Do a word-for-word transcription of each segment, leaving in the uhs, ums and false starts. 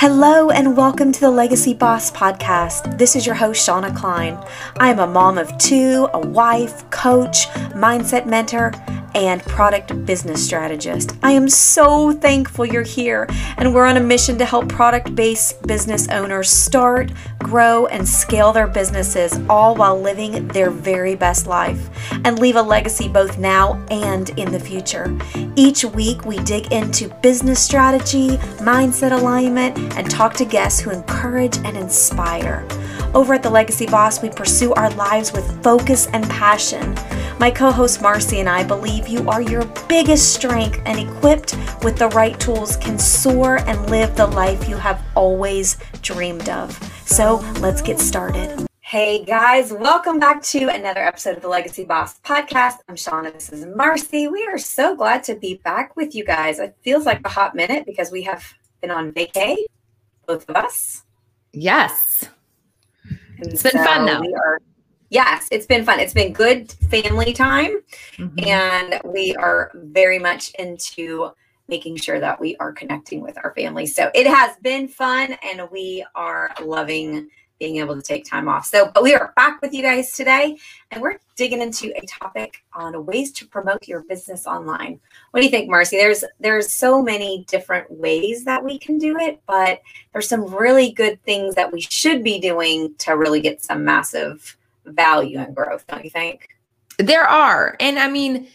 Hello and welcome to the Legacy Boss podcast. This is your host, Shauna Klein. I'm a mom of two, a wife, coach, mindset mentor, and product business strategist. I am so thankful you're here, and we're on a mission to help product-based business owners start, grow, and scale their businesses, all while living their very best life and leave a legacy both now and in the future. Each week, we dig into business strategy, mindset alignment, and talk to guests who encourage and inspire. Over at The Legacy Boss, we pursue our lives with focus and passion. My co-host Marcy and I believe you are your biggest strength, and equipped with the right tools can soar and live the life you have always dreamed of. So let's get started. Hey guys, welcome back to another episode of The Legacy Boss podcast. I'm Shauna, this is Marcy. We are so glad to be back with you guys. It feels like a hot minute because we have been on vacay, both of us. Yes. And it's been so fun though. Are, yes, it's been fun. It's been good family time. Mm-hmm. And we are very much into making sure that we are connecting with our family. So it has been fun, and we are loving being able to take time off. So, but we are back with you guys today, and we're digging into a topic on ways to promote your business online. What do you think, Marcy? There's, there's so many different ways that we can do it, but there's some really good things that we should be doing to really get some massive value and growth, don't you think? There are. And I mean,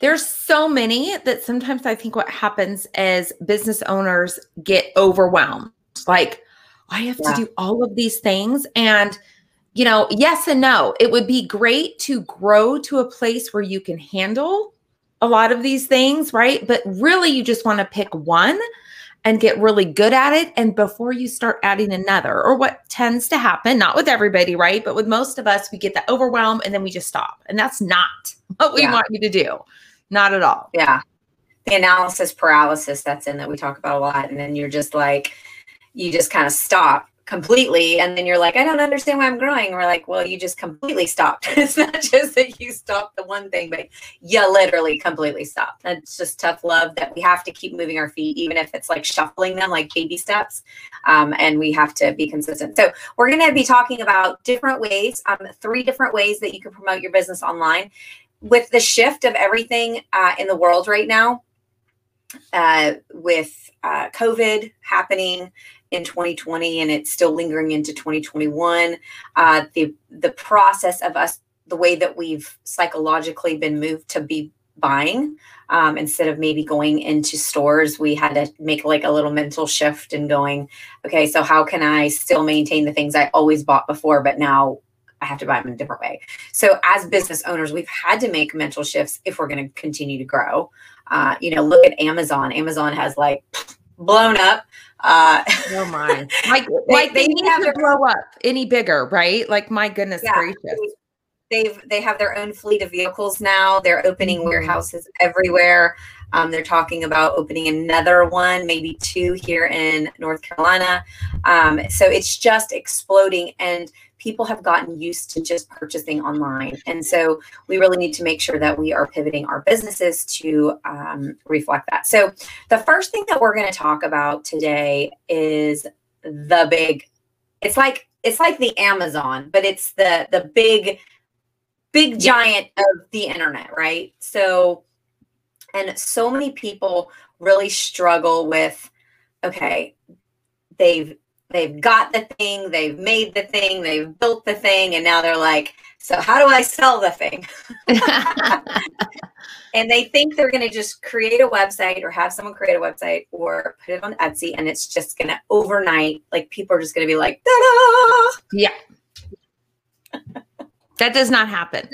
there's so many that sometimes I think what happens is business owners get overwhelmed. Like, I have yeah. to do all of these things. And, you know, yes and no. It would be great to grow to a place where you can handle a lot of these things, right? But really, you just want to pick one and get really good at it. And before you start adding another, or what tends to happen, not with everybody, right? But with most of us, we get that overwhelm and then we just stop. And that's not what we yeah. want you to do. Not at all. Yeah. The analysis paralysis that's in that we talk about a lot. And then you're just like, you just kind of stop completely. And then you're like, I don't understand why I'm growing. And we're like, well, you just completely stopped. It's not just that you stopped the one thing, but you literally completely stopped. That's just tough love that we have to keep moving our feet, even if it's like shuffling them like baby steps. Um, and we have to be consistent. So we're going to be talking about different ways, um, three different ways that you can promote your business online. With the shift of everything uh, in the world right now, uh, with uh, COVID happening in twenty twenty, and it's still lingering into twenty twenty-one. Uh, the the process of us, the way that we've psychologically been moved to be buying um, instead of maybe going into stores, we had to make like a little mental shift and going, okay, so how can I still maintain the things I always bought before, but now I have to buy them in a different way. So as business owners, we've had to make mental shifts if we're going to continue to grow. Uh, you know, look at Amazon. Amazon has like blown up. Uh, oh my! Like, they, like they, they need have to blow up any bigger, right? Like, my goodness yeah, gracious! They've they have their own fleet of vehicles now. They're opening mm-hmm. warehouses everywhere. Um, they're talking about opening another one, maybe two, here in North Carolina. Um, so it's just exploding, and people have gotten used to just purchasing online. And so we really need to make sure that we are pivoting our businesses to um, reflect that. So the first thing that we're going to talk about today is the big, it's like, it's like the Amazon, but it's the, the big, big giant of the internet, right? So, and so many people really struggle with, okay, they've, They've got the thing, they've made the thing, they've built the thing, and now they're like, so how do I sell the thing? And they think they're going to just create a website or have someone create a website or put it on Etsy, and it's just going to overnight, like people are just going to be like, ta-da! Yeah. That does not happen.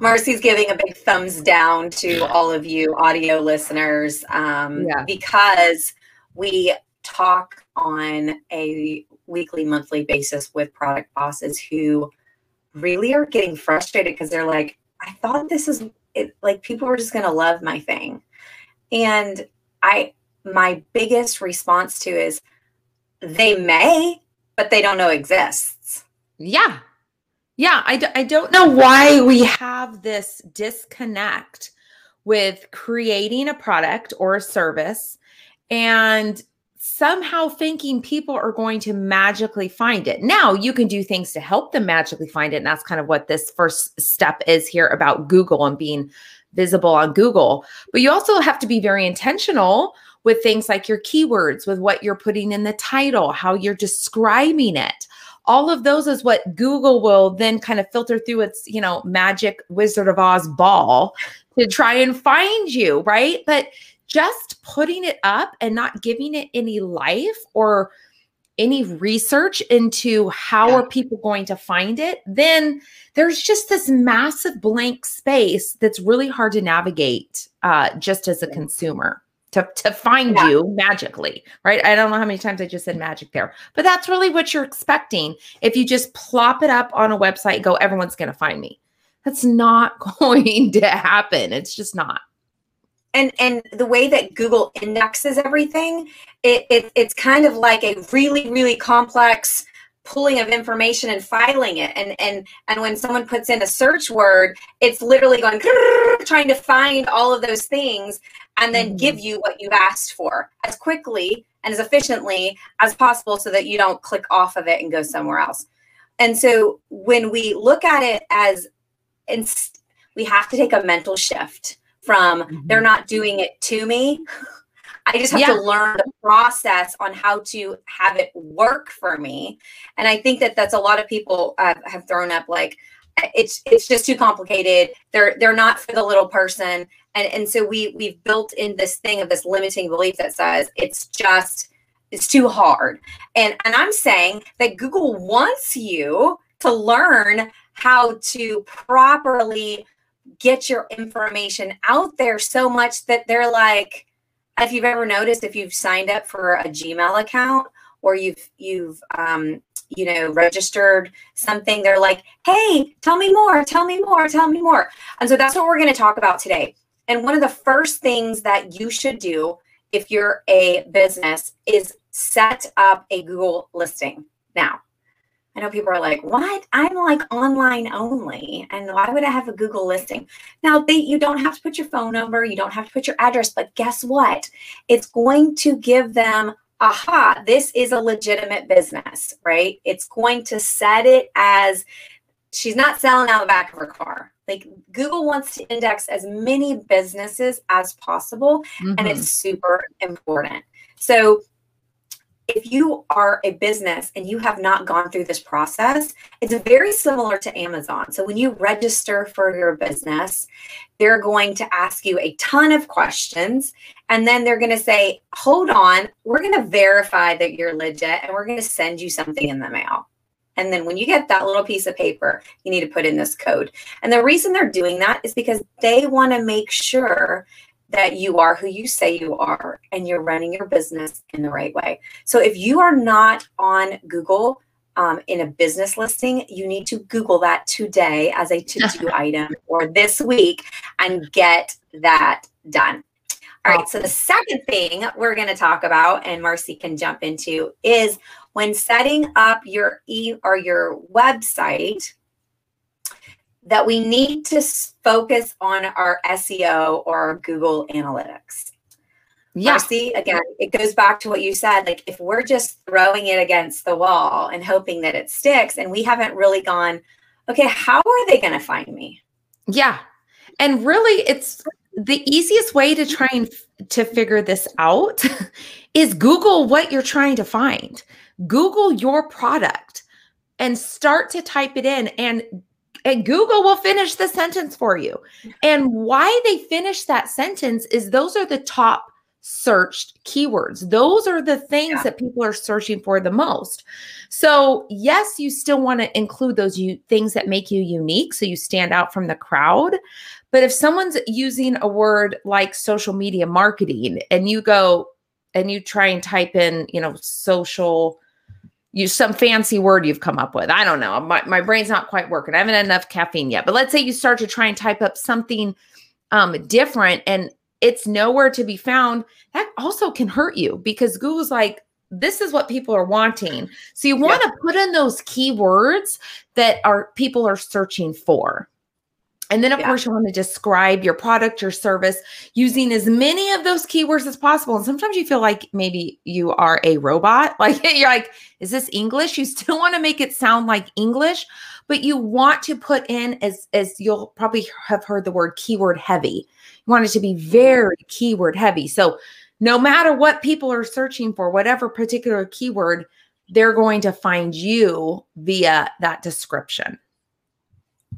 Marcy's giving a big thumbs down to all of you audio listeners um, yeah. because we talk on a weekly, monthly basis with product bosses who really are getting frustrated because they're like, I thought this is it, like people were just going to love my thing. And I, my biggest response to is they may, but they don't know exists. Yeah. Yeah. I, d- I don't know why we have this disconnect with creating a product or a service and somehow thinking people are going to magically find it. Now you can do things to help them magically find it. And that's kind of what this first step is here about Google and being visible on Google. But you also have to be very intentional with things like your keywords, with what you're putting in the title, how you're describing it. All of those is what Google will then kind of filter through its, you know, magic Wizard of Oz ball to try and find you, right? But just putting it up and not giving it any life or any research into how yeah. are people going to find it, then there's just this massive blank space that's really hard to navigate uh, just as a consumer. To, to find yeah. you magically, right? I don't know how many times I just said magic there, but that's really what you're expecting. If you just plop it up on a website and go, everyone's going to find me. That's not going to happen. It's just not. And and the way that Google indexes everything, it, it it's kind of like a really, really complex pulling of information and filing it. And, and, and when someone puts in a search word, it's literally going, trying to find all of those things and then give you what you asked for as quickly and as efficiently as possible so that you don't click off of it and go somewhere else. And so when we look at it as, inst- we have to take a mental shift from mm-hmm. they're not doing it to me. I just have yeah. to learn the process on how to have it work for me. And I think that that's a lot of people uh, have thrown up like, it's it's just too complicated. They're they're not for the little person. And and so we we've built in this thing of this limiting belief that says it's just it's too hard. And and I'm saying that Google wants you to learn how to properly get your information out there so much that they're like, if you've ever noticed, if you've signed up for a Gmail account or you've you've um you know, registered something, they're like, hey, tell me more, tell me more, tell me more. And so that's what we're going to talk about today. And one of the first things that you should do if you're a business is set up a Google listing. Now, I know people are like, what? I'm like online only. And why would I have a Google listing? Now, they, you don't have to put your phone number. You don't have to put your address. But guess what? It's going to give them, aha, this is a legitimate business, right? It's going to set it as she's not selling out the back of her car. Like Google wants to index as many businesses as possible. Mm-hmm. And it's super important. So if you are a business and you have not gone through this process, it's very similar to Amazon. So when you register for your business, they're going to ask you a ton of questions. And then they're going to say, hold on, we're going to verify that you're legit and we're going to send you something in the mail. And then when you get that little piece of paper, you need to put in this code. And the reason they're doing that is because they want to make sure that you are who you say you are and you're running your business in the right way. So if you are not on Google um, in a business listing, you need to Google that today as a to-do item or this week and get that done. All right, so the second thing we're gonna talk about, and Marcy can jump into, is when setting up your e or your website, that we need to focus on our S E O or our Google Analytics. Yeah. Marcy, again, it goes back to what you said. Like if we're just throwing it against the wall and hoping that it sticks and we haven't really gone, okay, how are they going to find me? Yeah. And really it's the easiest way to try and f- to figure this out is Google what you're trying to find. Google your product and start to type it in and And Google will finish the sentence for you. And why they finish that sentence is those are the top searched keywords. Those are the things yeah. that people are searching for the most. So yes, you still want to include those u- things that make you unique. So you stand out from the crowd. But if someone's using a word like social media marketing and you go and you try and type in, you know, social You some fancy word you've come up with. I don't know. My, my brain's not quite working. I haven't had enough caffeine yet. But let's say you start to try and type up something um, different and it's nowhere to be found. That also can hurt you because Google's like, this is what people are wanting. So you want to yeah. put in those keywords that are people are searching for. And then, of yeah. course, you want to describe your product, your service, using as many of those keywords as possible. And sometimes you feel like maybe you are a robot. Like, you're like, is this English? You still want to make it sound like English, but you want to put in, as, as you'll probably have heard the word, keyword heavy. You want it to be very keyword heavy. So no matter what people are searching for, whatever particular keyword, they're going to find you via that description.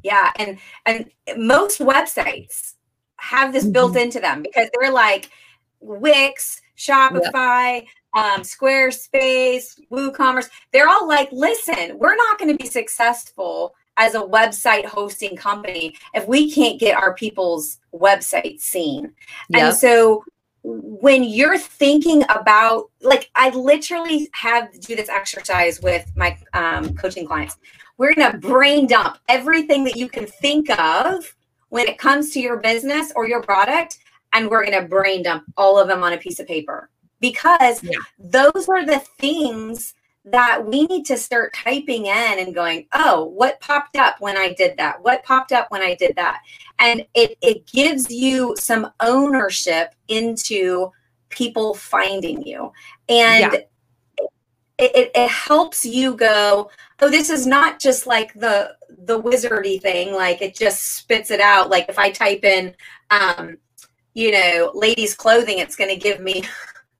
Yeah. And, and most websites have this mm-hmm. built into them, because they're like Wix, Shopify, yeah. um, Squarespace, WooCommerce. They're all like, listen, we're not going to be successful as a website hosting company if we can't get our people's website seen. Yep. And so when you're thinking about, like, I literally have to do this exercise with my um, coaching clients. We're going to brain dump everything that you can think of when it comes to your business or your product, and we're going to brain dump all of them on a piece of paper, because yeah. those are the things that we need to start typing in and going, oh, what popped up when I did that? What popped up when I did that? And it, it gives you some ownership into people finding you. And yeah. It, it, it helps you go, oh, this is not just like the the wizardy thing. Like, it just spits it out. Like, if I type in, um, you know, ladies clothing, it's going to give me,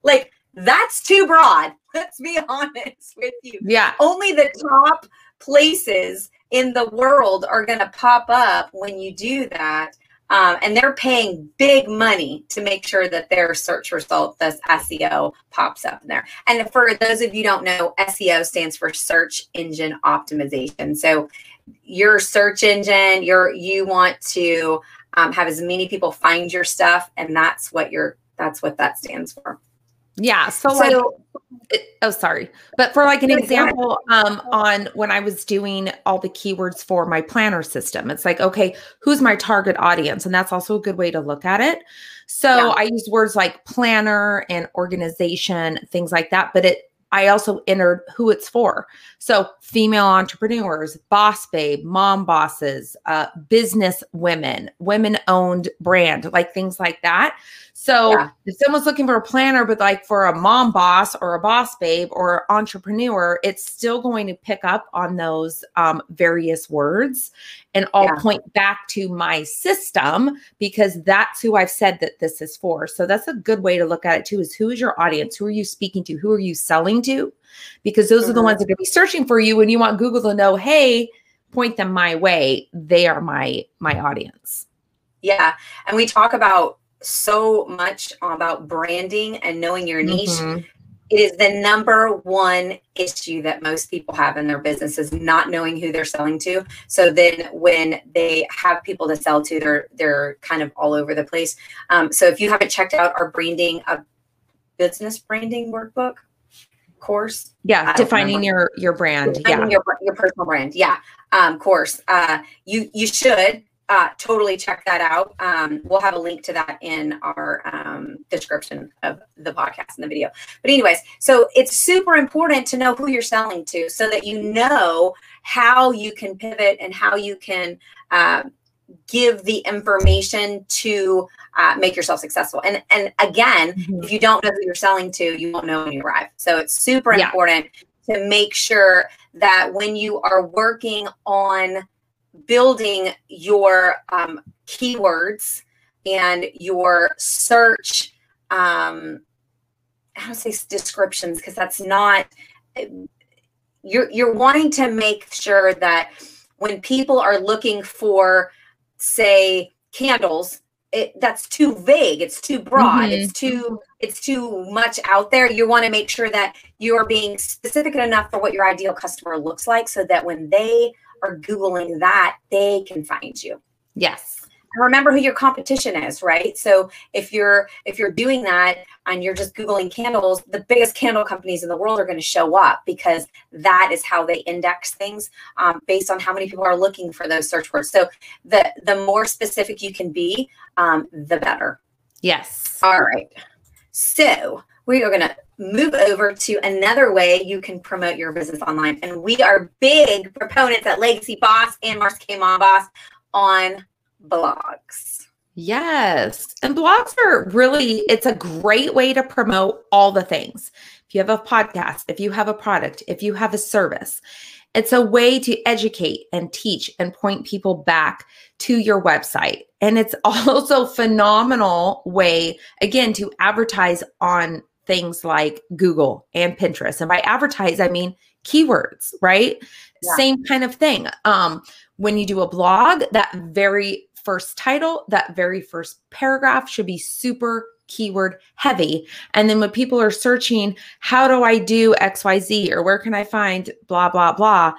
like, that's too broad. Let's be honest with you. Yeah. Only the top places in the world are going to pop up when you do that. Um, and they're paying big money to make sure that their search result, this S E O, pops up in there. And for those of you who don't know, S E O stands for search engine optimization. So your search engine, your you want to um, have as many people find your stuff, and that's what your that's what that stands for. Yeah. So, so like, it, oh, sorry. But for like an example, um, on when I was doing all the keywords for my planner system, it's like, okay, who's my target audience? And that's also a good way to look at it. So yeah. I used words like planner and organization, things like that. But it, I also entered who it's for. So female entrepreneurs, boss babe, mom bosses, uh, business women, women owned brand, like things like that. So yeah. if someone's looking for a planner, but like for a mom boss or a boss babe or entrepreneur, it's still going to pick up on those um, various words, and I'll yeah. point back to my system, because that's who I've said that this is for. So that's a good way to look at it too, is who is your audience? Who are you speaking to? Who are you selling to? Because those mm-hmm. are the ones that are going to be searching for you, and you want Google to know, hey, point them my way. They are my, my audience. Yeah. And we talk about so much about branding and knowing your niche. Mm-hmm. It is the number one issue that most people have in their business, is not knowing who they're selling to. So then when they have people to sell to, they're, they're kind of all over the place. Um, so if you haven't checked out our branding, a business branding workbook course. Yeah. Defining your, your brand. Defining yeah. your, your personal brand. Yeah. Um, course. Uh, you, you should Uh, totally check that out. Um, we'll have a link to that in our um, description of the podcast and the video. But anyways, so it's super important to know who you're selling to, so that you know how you can pivot and how you can uh, give the information to uh, make yourself successful. And and again, mm-hmm. if you don't know who you're selling to, you won't know when you arrive. So it's super yeah. important to make sure that when you are working on building your um, keywords and your search, um, I don't say descriptions, because that's not, you're, you're wanting to make sure that when people are looking for, say, candles, it, that's too vague. It's too broad. Mm-hmm. It's too, it's too much out there. You want to make sure that you are being specific enough for what your ideal customer looks like, so that when they or Googling that, they can find you. Yes. And remember who your competition is, right? So if you're if you're doing that and you're just Googling candles, the biggest candle companies in the world are going to show up, because that is how they index things um, based on how many people are looking for those search words. So the, the more specific you can be, um, the better. Yes. All right. So we are going to move over to another way you can promote your business online. And we are big proponents at Legacy Boss and Mars K Mom Boss on blogs. Yes. And blogs are really, it's a great way to promote all the things. If you have a podcast, if you have a product, if you have a service, it's a way to educate and teach and point people back to your website. And it's also a phenomenal way, again, to advertise on things like Google and Pinterest. And by advertise, I mean keywords, right? Yeah. Same kind of thing. Um, when you do a blog, that very first title, that very first paragraph should be super keyword heavy. And then when people are searching, how do I do X Y Z, or where can I find blah, blah, blah,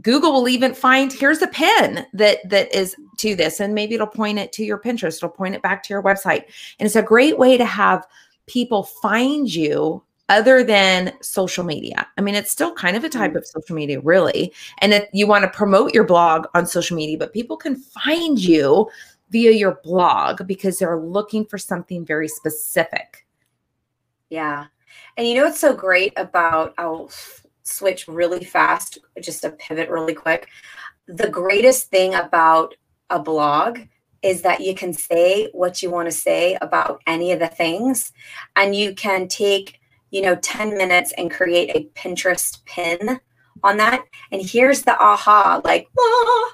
Google will even find, here's a pin that that is to this, and maybe it'll point it to your Pinterest, it'll point it back to your website. And it's a great way to have people find you other than social media. I mean, it's still kind of a type of social media, really. And if you want to promote your blog on social media, but people can find you via your blog because they're looking for something very specific. Yeah. And you know what's so great about, I'll switch really fast, just a pivot really quick. The greatest thing about a blog is that you can say what you want to say about any of the things, and you can take, you know, ten minutes and create a Pinterest pin on that. And here's the aha, like, ah,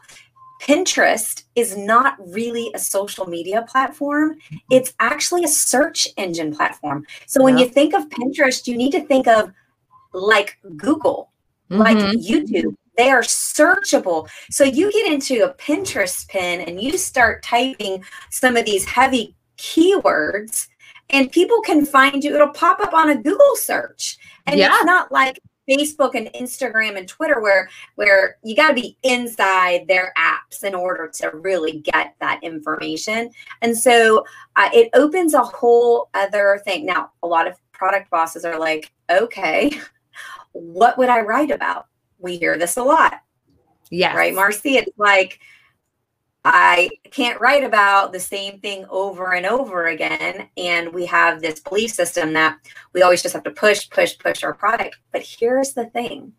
Pinterest is not really a social media platform. It's actually a search engine platform. So when yeah. you think of Pinterest, you need to think of like Google, mm-hmm. like YouTube. They are searchable. So you get into a Pinterest pin and you start typing some of these heavy keywords, and people can find you. It'll pop up on a Google search. And yeah. it's not like Facebook and Instagram and Twitter where, where you got to be inside their apps in order to really get that information. And so uh, it opens a whole other thing. Now, a lot of product bosses are like, okay, what would I write about? We hear this a lot. Yeah. Right, Marcy? It's like, I can't write about the same thing over and over again. And we have this belief system that we always just have to push, push, push our product. But here's the thing.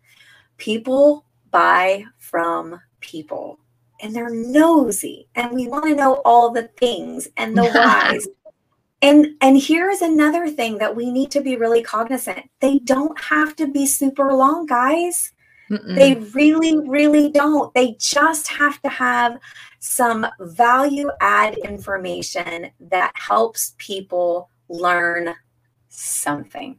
People buy from people, and they're nosy, and we want to know all the things and the whys. And, and here's another thing that we need to be really cognizant. They don't have to be super long, guys. Mm-mm. They really, really don't. They just have to have some value add information that helps people learn something.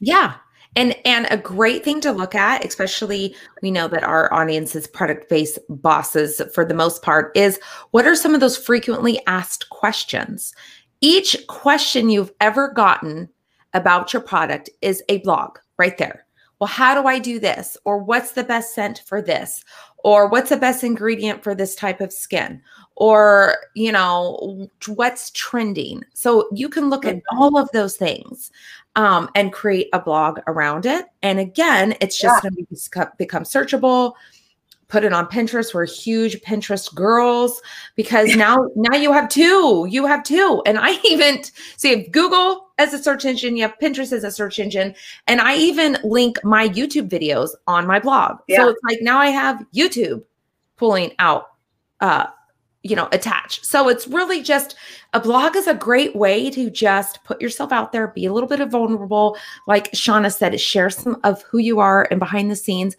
Yeah. And, and a great thing to look at, especially we know that our audience is product-based bosses for the most part, is what are some of those frequently asked questions? Each question you've ever gotten about your product is a blog right there. Well, how do I do this? Or what's the best scent for this? Or what's the best ingredient for this type of skin? Or, you know, what's trending? So you can look at all of those things um, and create a blog around it. And again, it's just yeah. going to become searchable. Put it on Pinterest. We're huge Pinterest girls, because now, now you have two, you have two. And I even so you have Google as a search engine, you have Pinterest as a search engine. And I even link my YouTube videos on my blog. Yeah. So it's like, now I have YouTube pulling out, uh, you know, attach. So it's really just, a blog is a great way to just put yourself out there, be a little bit of vulnerable. Like Shauna said, share some of who you are and behind the scenes.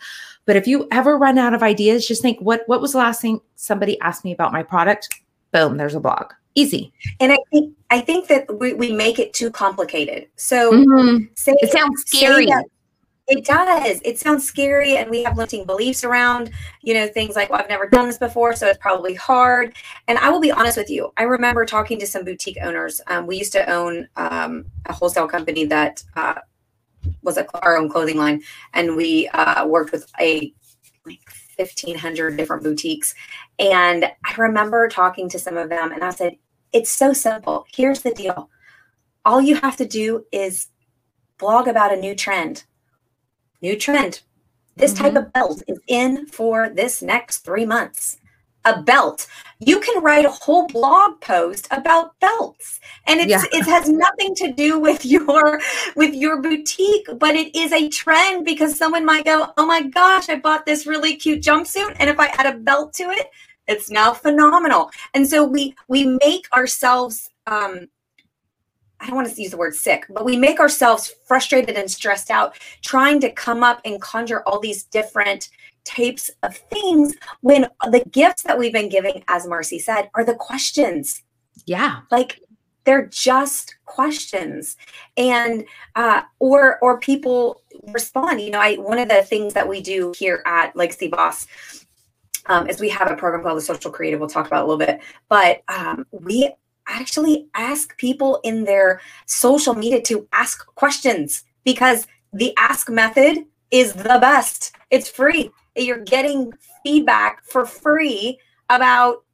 But if you ever run out of ideas, just think, what, what was the last thing somebody asked me about my product? Boom, there's a blog. Easy. And I think I think that we, we make it too complicated. So mm-hmm. say, it sounds scary. It does. It sounds scary, and we have limiting beliefs around, you know, things like, well, I've never done this before, so it's probably hard. And I will be honest with you. I remember talking to some boutique owners. Um, we used to own um, a wholesale company that uh, was a, our own clothing line, and we uh, worked with a like fifteen hundred different boutiques. And I remember talking to some of them, and I said, it's so simple. Here's the deal. All you have to do is blog about a new trend. New trend. This mm-hmm. type of belt is in for this next three months. A belt. You can write a whole blog post about belts, and it's, yeah. it has nothing to do with your with your boutique, but it is a trend, because someone might go, "Oh my gosh, I bought this really cute jumpsuit, and if I add a belt to it, It's now phenomenal. And so we we make ourselves, um, I don't want to use the word sick, but we make ourselves frustrated and stressed out trying to come up and conjure all these different types of things when the gifts that we've been giving, as Marcy said, are the questions. Yeah. Like they're just questions. And uh, or or people respond. You know, I one of the things that we do here at Legacy Boss um, is we have a program called the Social Creative. We'll talk about it a little bit, but um, we actually ask people in their social media to ask questions, because the ask method is the best. It's free. You're getting feedback for free about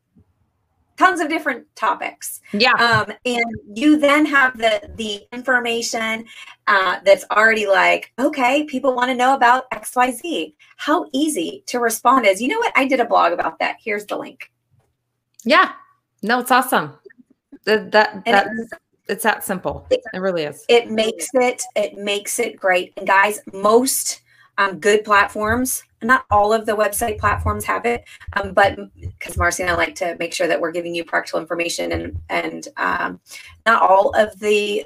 tons of different topics. Yeah. Um, and you then have the, the information uh, that's already like, okay, people want to know about X Y Z. How easy to respond is, you know what? I did a blog about that. Here's the link. Yeah. No, it's awesome. That, that, that it's, it's that simple. It, it really is. It makes it, it makes it great. And guys, most um, good platforms, not all of the website platforms have it, um, but because Marcy and I like to make sure that we're giving you practical information, and, and um, not all of the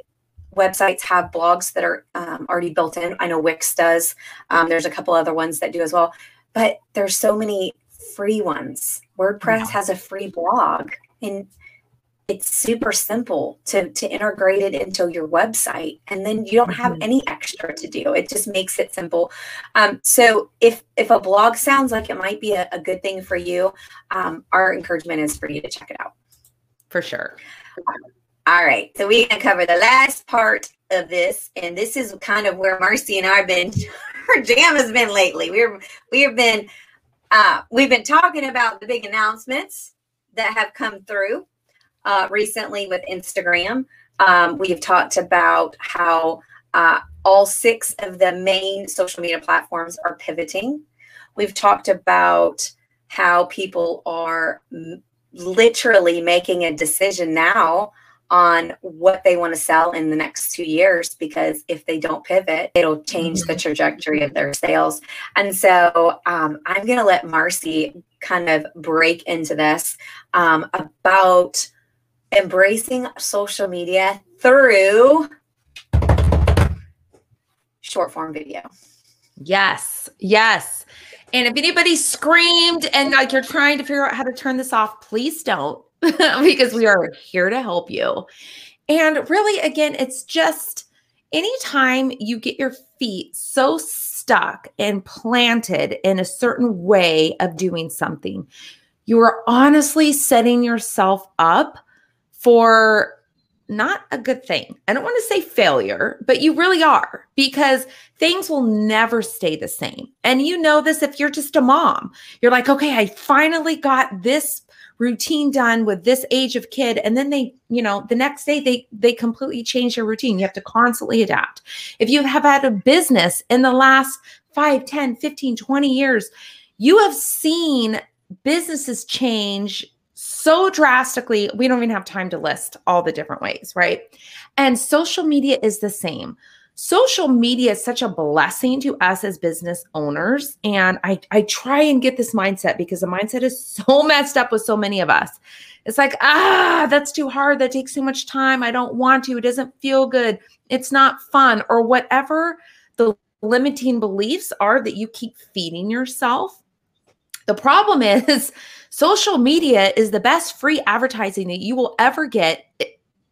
websites have blogs that are um, already built in. I know Wix does. Um, there's a couple other ones that do as well, but there's so many free ones. WordPress wow. has a free blog, and it's super simple to, to integrate it into your website, and then you don't have any extra to do. It just makes it simple. Um, so if if a blog sounds like it might be a, a good thing for you, um, our encouragement is for you to check it out. For sure. Um, all right. So we're going to cover the last part of this, and this is kind of where Marcy and I have been, her jam has been lately. We're, we've been, uh, we've been talking about the big announcements that have come through. Uh, recently with Instagram, um, we've talked about how uh, all six of the main social media platforms are pivoting. We've talked about how people are m- literally making a decision now on what they want to sell in the next two years, because if they don't pivot, it'll change the trajectory of their sales. And so um, I'm going to let Marcy kind of break into this um, about embracing social media through short form video. Yes. Yes. And if anybody screamed and like you're trying to figure out how to turn this off, please don't, because we are here to help you. And really, again, it's just anytime you get your feet so stuck and planted in a certain way of doing something, you are honestly setting yourself up for not a good thing. I don't want to say failure, but you really are, because things will never stay the same. And you know this if you're just a mom. You're like, okay, I finally got this routine done with this age of kid. And then they, you know, the next day they, they completely change their routine. You have to constantly adapt. If you have had a business in the last five, ten, fifteen, twenty years, you have seen businesses change so drastically, we don't even have time to list all the different ways, right? And social media is the same. Social media is such a blessing to us as business owners. And I, I try and get this mindset, because the mindset is so messed up with so many of us. It's like, ah, that's too hard. That takes too much time. I don't want to. It doesn't feel good. It's not fun, or whatever the limiting beliefs are that you keep feeding yourself. The problem is social media is the best free advertising that you will ever get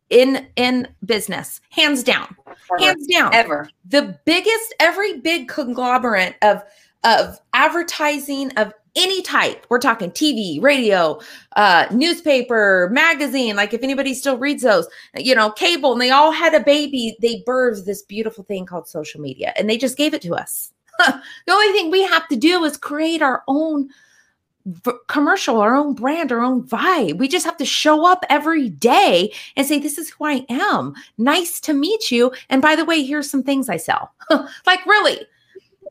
in, in business, hands down, ever. hands down, ever. The biggest, every big conglomerate of, of advertising of any type. We're talking T V, radio, uh, newspaper, magazine. Like if anybody still reads those, you know, cable, and they all had a baby, they birthed this beautiful thing called social media, and they just gave it to us. The only thing we have to do is create our own v- commercial, our own brand, our own vibe. We just have to show up every day and say, this is who I am. Nice to meet you. And by the way, here's some things I sell. Like really.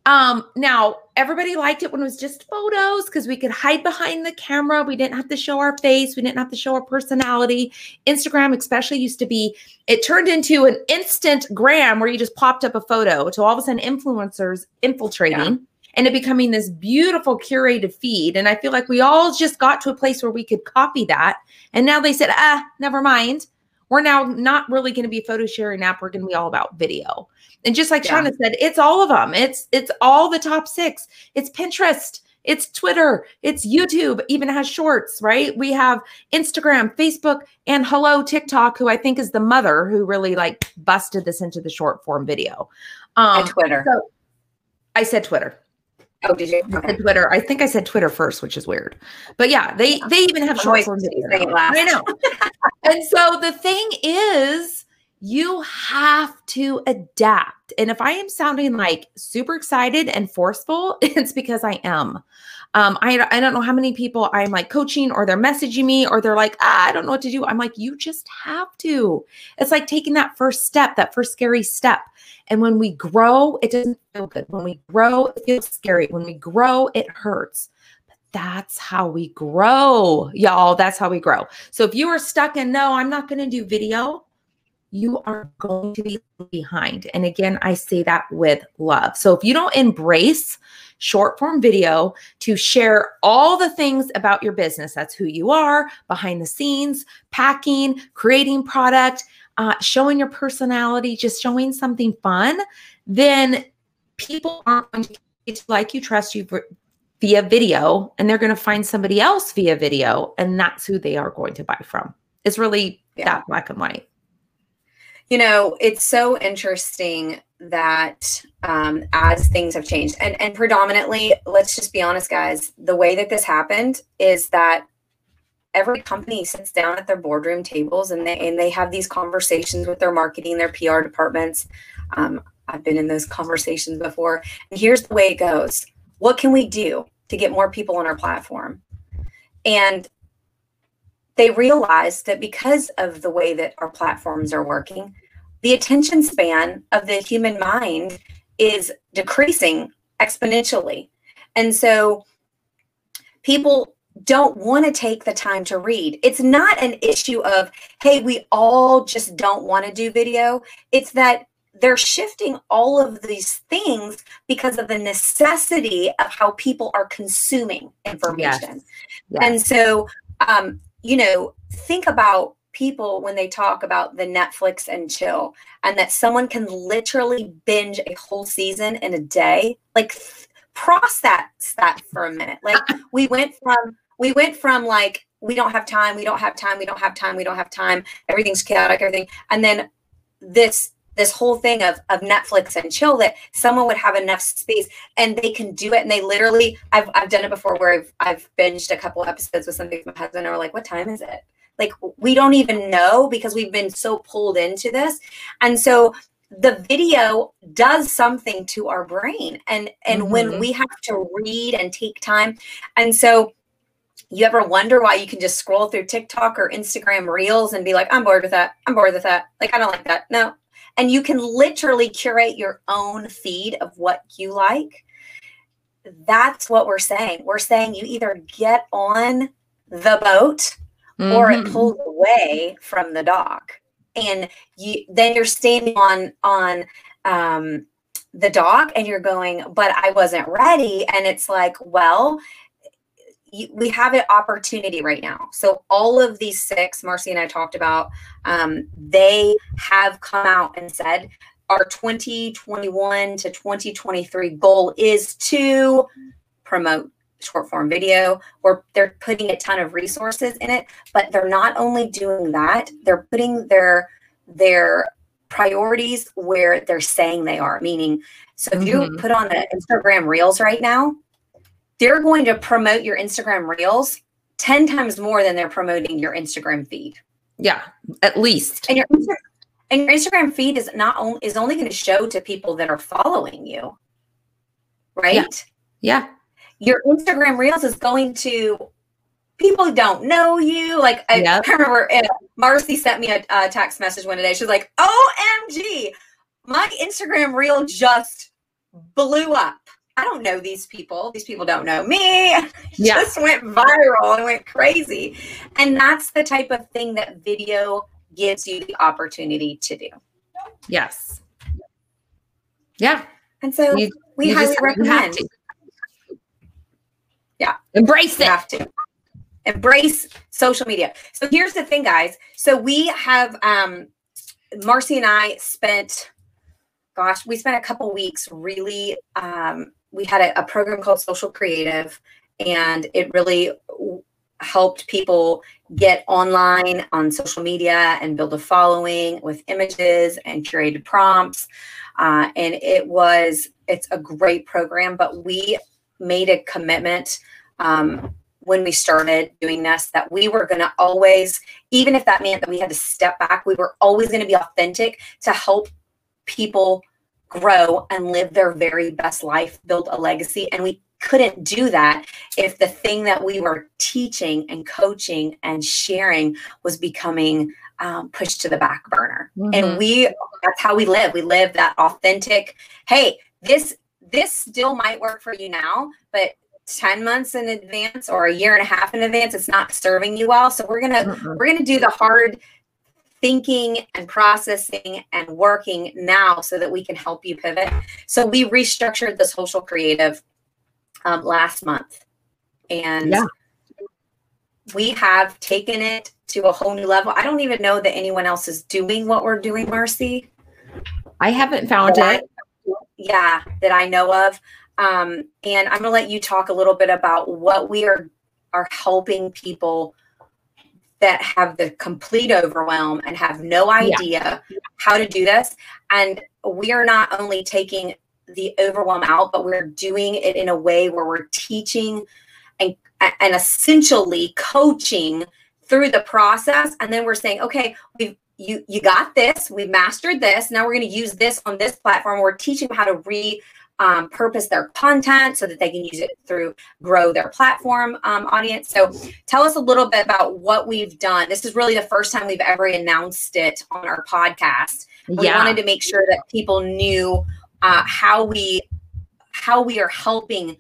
Um, now, everybody liked it when it was just photos, because we could hide behind the camera. We didn't have to show our face. We didn't have to show our personality. Instagram especially used to be, it turned into an instant gram where you just popped up a photo. So all of a sudden influencers infiltrating. Yeah. and it becoming this beautiful curated feed. And I feel like we all just got to a place where we could copy that. And now they said, ah, never mind. We're now not really going to be a photo sharing app. We're going to be all about video. And just like yeah. Shauna said, it's all of them. It's, it's all the top six. It's Pinterest. It's Twitter. It's YouTube, even has shorts, right? We have Instagram, Facebook, and hello, TikTok, who I think is the mother who really like busted this into the short form video. Um, and Twitter. So I said Twitter. Oh, did you? Okay. I said Twitter. I think I said Twitter first, which is weird. But yeah, they, they even have short form video. I know. And so the thing is, you have to adapt. And if I am sounding like super excited and forceful, it's because I am. Um, I, I don't know how many people I'm like coaching, or they're messaging me, or they're like, ah, I don't know what to do. I'm like, you just have to. It's like taking that first step, that first scary step. And when we grow, it doesn't feel good. When we grow, it feels scary. When we grow, it hurts. That's how we grow, y'all. That's how we grow. So if you are stuck in, no, I'm not going to do video, you are going to be behind. And again, I say that with love. So if you don't embrace short form video to share all the things about your business, that's who you are, behind the scenes, packing, creating product, uh, showing your personality, just showing something fun, then people aren't going to like you, trust you, via video, and they're going to find somebody else via video, and that's who they are going to buy from. It's really yeah. that black and white. You know, it's so interesting that um, as things have changed, and, and predominantly, let's just be honest, guys, the way that this happened is that every company sits down at their boardroom tables and they, and they have these conversations with their marketing, their P R departments. Um, I've been in those conversations before. And here's the way it goes. What can we do to get more people on our platform? And they realized that because of the way that our platforms are working, the attention span of the human mind is decreasing exponentially. And so people don't want to take the time to read. It's not an issue of, hey, we all just don't want to do video. It's that they're shifting all of these things because of the necessity of how people are consuming information. Yes. Yes. And so, um, you know, think about people when they talk about the Netflix and chill, and that someone can literally binge a whole season in a day. Like, process that for a minute. Like, we went from, we went from like, we don't have time, we don't have time, we don't have time, we don't have time. Everything's chaotic, everything. And then this, this whole thing of, of Netflix and chill, that someone would have enough space and they can do it. And they literally, I've, I've done it before where I've, I've binged a couple episodes with somebody from my husband, and we're like, what time is it? Like, we don't even know because we've been so pulled into this. And so the video does something to our brain. And, and mm-hmm. when we have to read and take time. And so you ever wonder why you can just scroll through TikTok or Instagram reels and be like, I'm bored with that. I'm bored with that. Like, I don't like that. No. And you can literally curate your own feed of what you like. That's what we're saying. We're saying you either get on the boat mm-hmm. or it pulls away from the dock. And you, then you're standing on, on um, the dock and you're going, but I wasn't ready. And it's like, well, you, we have an opportunity right now. So all of these six, Marcy and I talked about, um, they have come out and said our twenty twenty-one to twenty twenty-three goal is to promote short form video, or they're putting a ton of resources in it, but they're not only doing that, they're putting their, their priorities where they're saying they are. Meaning, so if mm-hmm. you put on the Instagram reels right now, they're going to promote your Instagram reels ten times more than they're promoting your Instagram feed. Yeah, at least. And your and your Instagram feed is not only is only going to show to people that are following you, right? Yeah. yeah. Your Instagram reels is going to people who don't know you. Like I yep. remember, Marcy sent me a, a text message one day. She's like, "O M G, my Instagram reel just blew up. I don't know these people. These people don't know me." Yeah. Just went viral and went crazy. And that's the type of thing that video gives you the opportunity to do. Yes. Yeah. And so you, we you highly recommend. Yeah. Embrace it. You have to. Embrace social media. So here's the thing, guys. So we have, um, Marcy and I spent, gosh, we spent a couple weeks really, um, we had a, a program called Social Creative, and it really helped people get online on social media and build a following with images and curated prompts. Uh, and it was, it's a great program, but we made a commitment, um, when we started doing this, that we were going to always, even if that meant that we had to step back, we were always going to be authentic to help people grow and live their very best life, build a legacy. And we couldn't do that if the thing that we were teaching and coaching and sharing was becoming um, pushed to the back burner. Mm-hmm. And we, that's how we live. We live that authentic, hey, this, this still might work for you now, but ten months in advance or a year and a half in advance, it's not serving you well. So we're going to, mm-hmm. we're going to do the hard thinking and processing and working now so that we can help you pivot. So we restructured the Social Creative um, last month, and yeah. we have taken it to a whole new level. I don't even know that anyone else is doing what we're doing, Marcy. I haven't found that it. I, yeah. That I know of. Um, and I'm going to let you talk a little bit about what we are, are helping people that have the complete overwhelm and have no idea yeah. how to do this. And we are not only taking the overwhelm out, but we're doing it in a way where we're teaching and, and essentially coaching through the process. And then we're saying, okay, we've, you, you got this, we've mastered this. Now we're going to use this on this platform. We're teaching them how to re Um, purpose their content so that they can use it through grow their platform um, audience. So tell us a little bit about what we've done. This is really the first time we've ever announced it on our podcast. Yeah. We wanted to make sure that people knew uh, how we, how we are helping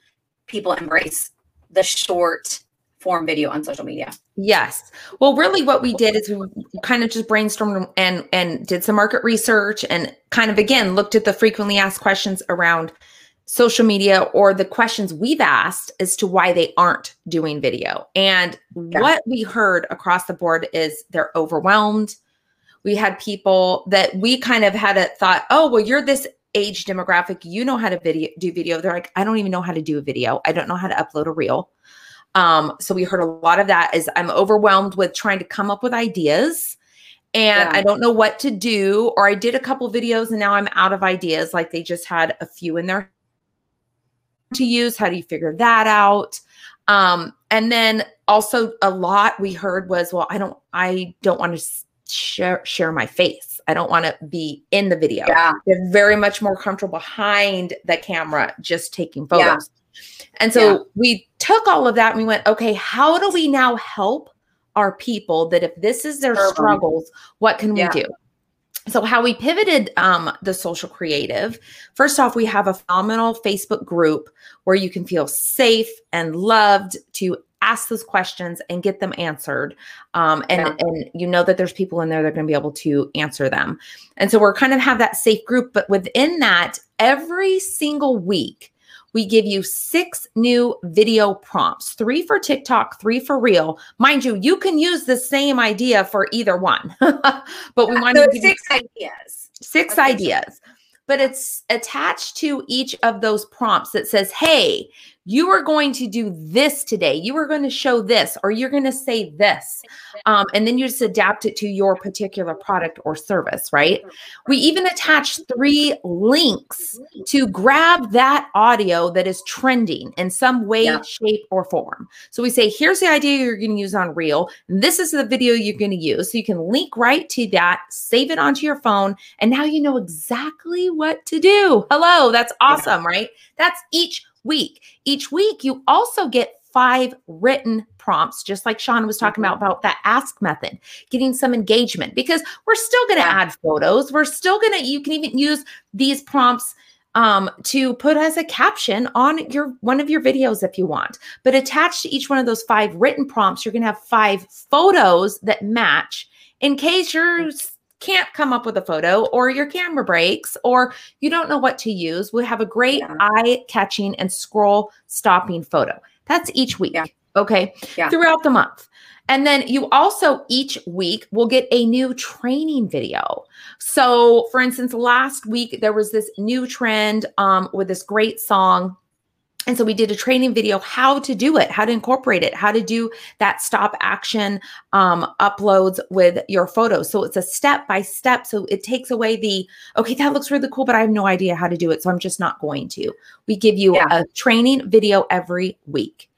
people embrace the short form video on social media. Yes. Well, really what we did is we kind of just brainstormed and, and did some market research and kind of, again, looked at the frequently asked questions around social media or the questions we've asked as to why they aren't doing video. And yeah. what we heard across the board is they're overwhelmed. We had people that we kind of had a thought, oh, well, you're this age demographic. You know how to video, do video. They're like, I don't even know how to do a video. I don't know how to upload a reel. Um, so we heard a lot of that is I'm overwhelmed with trying to come up with ideas and yeah. I don't know what to do, or I did a couple videos and now I'm out of ideas. Like they just had a few in their to use. How do you figure that out? Um, and then also a lot we heard was, well, I don't, I don't want to share, share my face. I don't want to be in the video. Yeah. They're very much more comfortable behind the camera, just taking photos. Yeah. And so yeah. we took all of that and we went, okay, how do we now help our people that if this is their struggles, what can yeah. we do? So how we pivoted um, the Social Creative, first off, we have a phenomenal Facebook group where you can feel safe and loved to ask those questions and get them answered. Um, and, yeah. and you know that there's people in there that are going to be able to answer them. And so we're kind of have that safe group, but within that, every single week, we give you six new video prompts, three for TikTok, three for Reel. Mind you, you can use the same idea for either one, but we want to give you six ideas, six ideas, but it's attached to each of those prompts that says, hey, you are going to do this today. You are going to show this, or you're going to say this. Um, and then you just adapt it to your particular product or service, right? We even attach three links to grab that audio that is trending in some way, yeah. shape, or form. So we say, here's the idea you're going to use on Reel. This is the video you're going to use. So you can link right to that, save it onto your phone. And now you know exactly what to do. Hello, that's awesome, yeah. right? That's each week. Each week, you also get five written prompts, just like Shauna was talking about, about that ask method, getting some engagement, because we're still going to yeah. add photos. We're still going to, you can even use these prompts um, to put as a caption on your, one of your videos if you want, but attached to each one of those five written prompts, you're going to have five photos that match in case you're can't come up with a photo or your camera breaks or you don't know what to use. We have a great yeah. eye-catching and scroll-stopping photo. That's each week. Yeah. Okay. Yeah. Throughout the month. And then you also each week will get a new training video. So for instance, last week there was this new trend um, with this great song. And so we did a training video, how to do it, how to incorporate it, how to do that stop action um, uploads with your photos. So it's a step-by-step. So it takes away the, okay, that looks really cool, but I have no idea how to do it. So I'm just not going to. We give you yeah. a training video every week.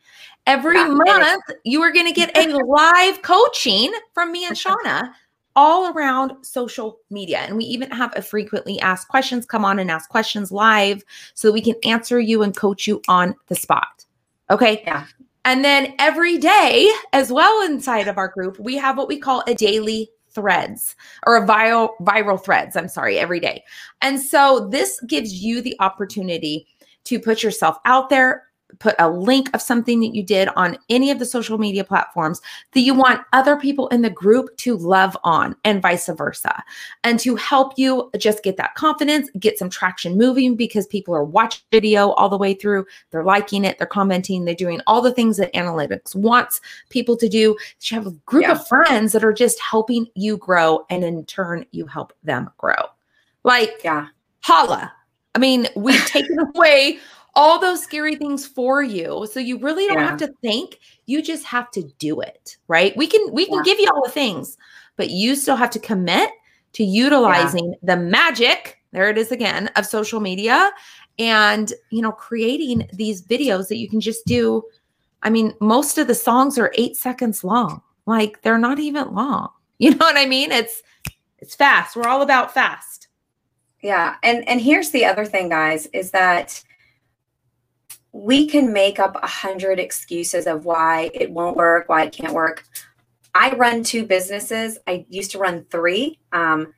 Every yeah. month, you are going to get a live coaching from me and Shauna all around social media. And we even have a frequently asked questions. Come on and ask questions live so that we can answer you and coach you on the spot. Okay. Yeah. And then every day as well inside of our group, we have what we call a daily threads or a viral, viral threads. I'm sorry, every day. And so this gives you the opportunity to put yourself out there, put a link of something that you did on any of the social media platforms that you want other people in the group to love on and vice versa. And to help you just get that confidence, get some traction moving because people are watching video all the way through. They're liking it. They're commenting. They're doing all the things that analytics wants people to do. You have a group yeah. of friends that are just helping you grow. And in turn, you help them grow. Like, yeah. holla. I mean, we've taken away all those scary things for you. So you really don't yeah. have to think, you just have to do it, right? We can, we can yeah. give you all the things, but you still have to commit to utilizing yeah. the magic, there it is again, of social media and, you know, creating these videos that you can just do. I mean, most of the songs are eight seconds long. Like they're not even long. You know what I mean? It's, it's fast. We're all about fast. Yeah. And, and here's the other thing, guys, is that we can make up a hundred excuses of why it won't work, why it can't work. I run two businesses. I used to run three. Um,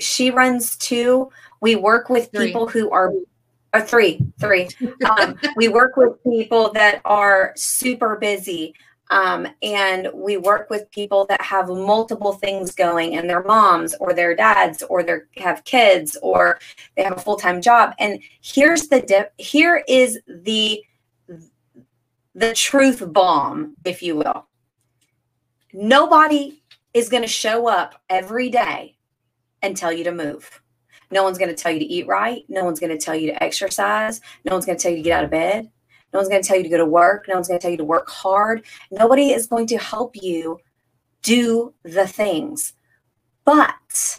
she runs two. We work with three. people who are uh, three, three. Um, we work with people that are super busy. Um, and we work with people that have multiple things going and they're moms or they're dads or they have kids or they have a full-time job. And here's the dip. Here is the, the truth bomb, if you will. Nobody is going to show up every day and tell you to move. No one's going to tell you to eat right. No one's going to tell you to exercise. No one's going to tell you to get out of bed. No one's going to tell you to go to work. No one's going to tell you to work hard. Nobody is going to help you do the things. But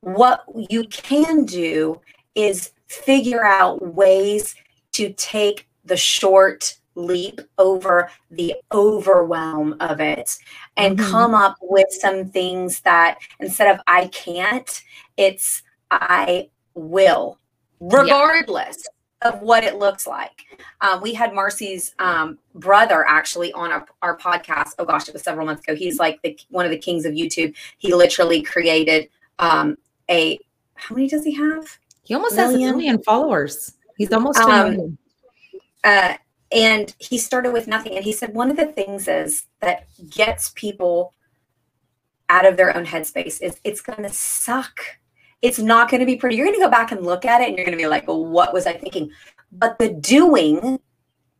what you can do is figure out ways to take the short leap over the overwhelm of it and mm-hmm. come up with some things that instead of I can't, it's I will, regardless. Yeah. of what it looks like. Um, we had Marcy's um, brother actually on our, our podcast. Oh gosh, it was several months ago. He's like the, one of the kings of YouTube. He literally created um, a, how many does he have? He almost million? has a million followers. He's almost um, uh, and he started with nothing. And he said, one of the things is that gets people out of their own headspace is it's going to suck. It's not going to be pretty. You're going to go back and look at it and you're going to be like, well, what was I thinking? But the doing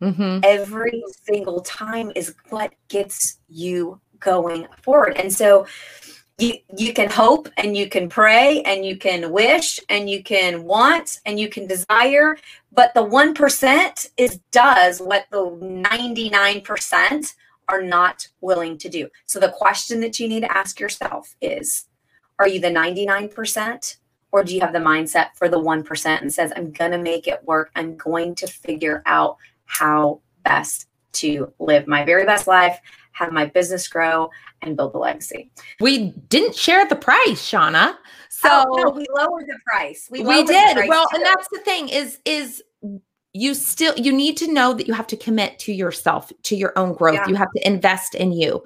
mm-hmm. every single time is what gets you going forward. And so you, you can hope and you can pray and you can wish and you can want and you can desire, but the one percent is does what the ninety-nine percent are not willing to do. So the question that you need to ask yourself is, are you the ninety-nine percent or do you have the mindset for the one percent and says, I'm going to make it work. I'm going to figure out how best to live my very best life, have my business grow and build a legacy. We didn't share the price, Shauna. So oh, no, we lowered the price. We, we did. Price well, too. And that's the thing is, is you still, you need to know that you have to commit to yourself, to your own growth. Yeah. You have to invest in you,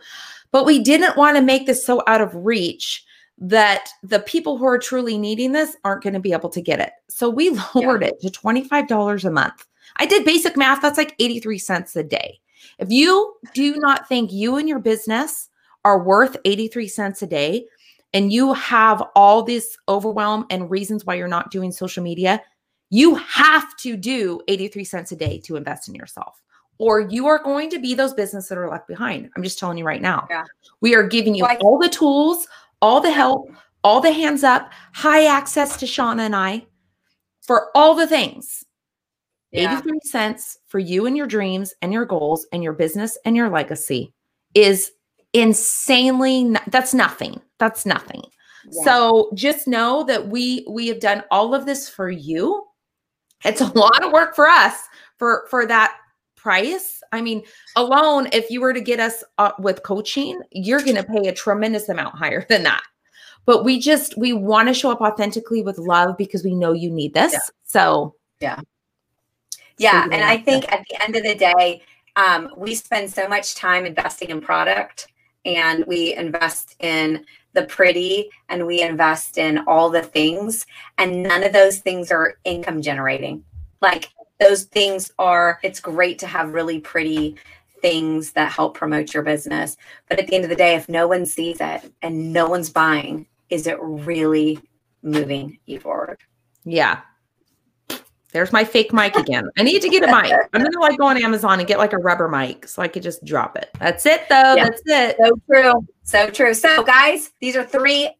but we didn't want to make this so out of reach that the people who are truly needing this aren't going to be able to get it. So we lowered yeah. it to twenty-five dollars a month. I did basic math. That's like eighty-three cents a day. If you do not think you and your business are worth eighty-three cents a day and you have all this overwhelm and reasons why you're not doing social media, you have to do eighty-three cents a day to invest in yourself or you are going to be those businesses that are left behind. I'm just telling you right now. Yeah. We are giving you well, all the tools, all the help, all the hands up, high access to Shauna and I for all the things. Yeah. eighty-three cents for you and your dreams and your goals and your business and your legacy is insanely, no- that's nothing. That's nothing. Yeah. So just know that we, we have done all of this for you. It's a lot of work for us for, for that price. I mean, alone, if you were to get us uh, with coaching, you're going to pay a tremendous amount higher than that. But we just, we want to show up authentically with love because we know you need this. Yeah. So yeah. Yeah. So and I think that. At the end of the day, um, we spend so much time investing in product, and we invest in the pretty, and we invest in all the things, and none of those things are income generating. Like those things are, it's great to have really pretty things that help promote your business. But at the end of the day, if no one sees it and no one's buying, is it really moving you forward? Yeah. There's my fake mic again. I need to get a mic. I'm going to like go on Amazon and get like a rubber mic so I could just drop it. That's it though. Yeah. That's it. So true. So true. So guys, these are three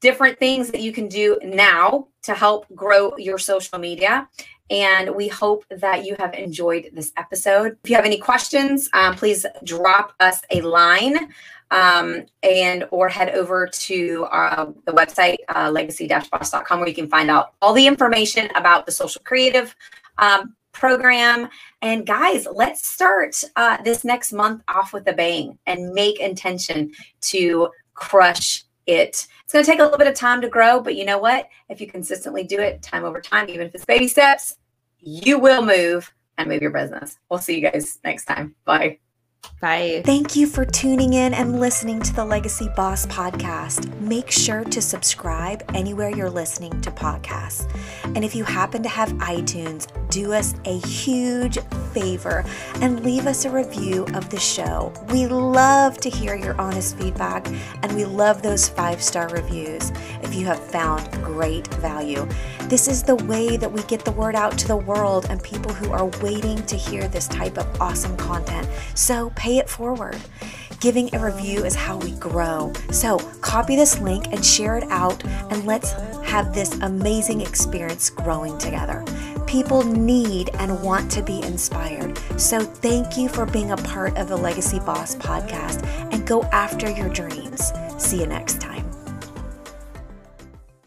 different things that you can do now to help grow your social media. And we hope that you have enjoyed this episode. If you have any questions, um, please drop us a line. Um, and or head over to uh, the website, uh, legacy dash boss dot com, where you can find out all the information about the Social Creative um, program. And guys, let's start uh, this next month off with a bang and make intention to crush it. It's going to take a little bit of time to grow, but you know what? If you consistently do it time over time, even if it's baby steps, you will move and move your business. We'll see you guys next time. Bye. Bye. Thank you for tuning in and listening to the Legacy Boss podcast. Make sure to subscribe anywhere you're listening to podcasts. And if you happen to have iTunes, do us a huge favor and leave us a review of the show. We love to hear your honest feedback, and we love those five-star reviews if you have found great value. This is the way that we get the word out to the world and people who are waiting to hear this type of awesome content. So pay it forward. Giving a review is how we grow. So copy this link and share it out, and let's have this amazing experience growing together. People need and want to be inspired. So thank you for being a part of the Legacy Boss podcast, and go after your dreams. See you next time.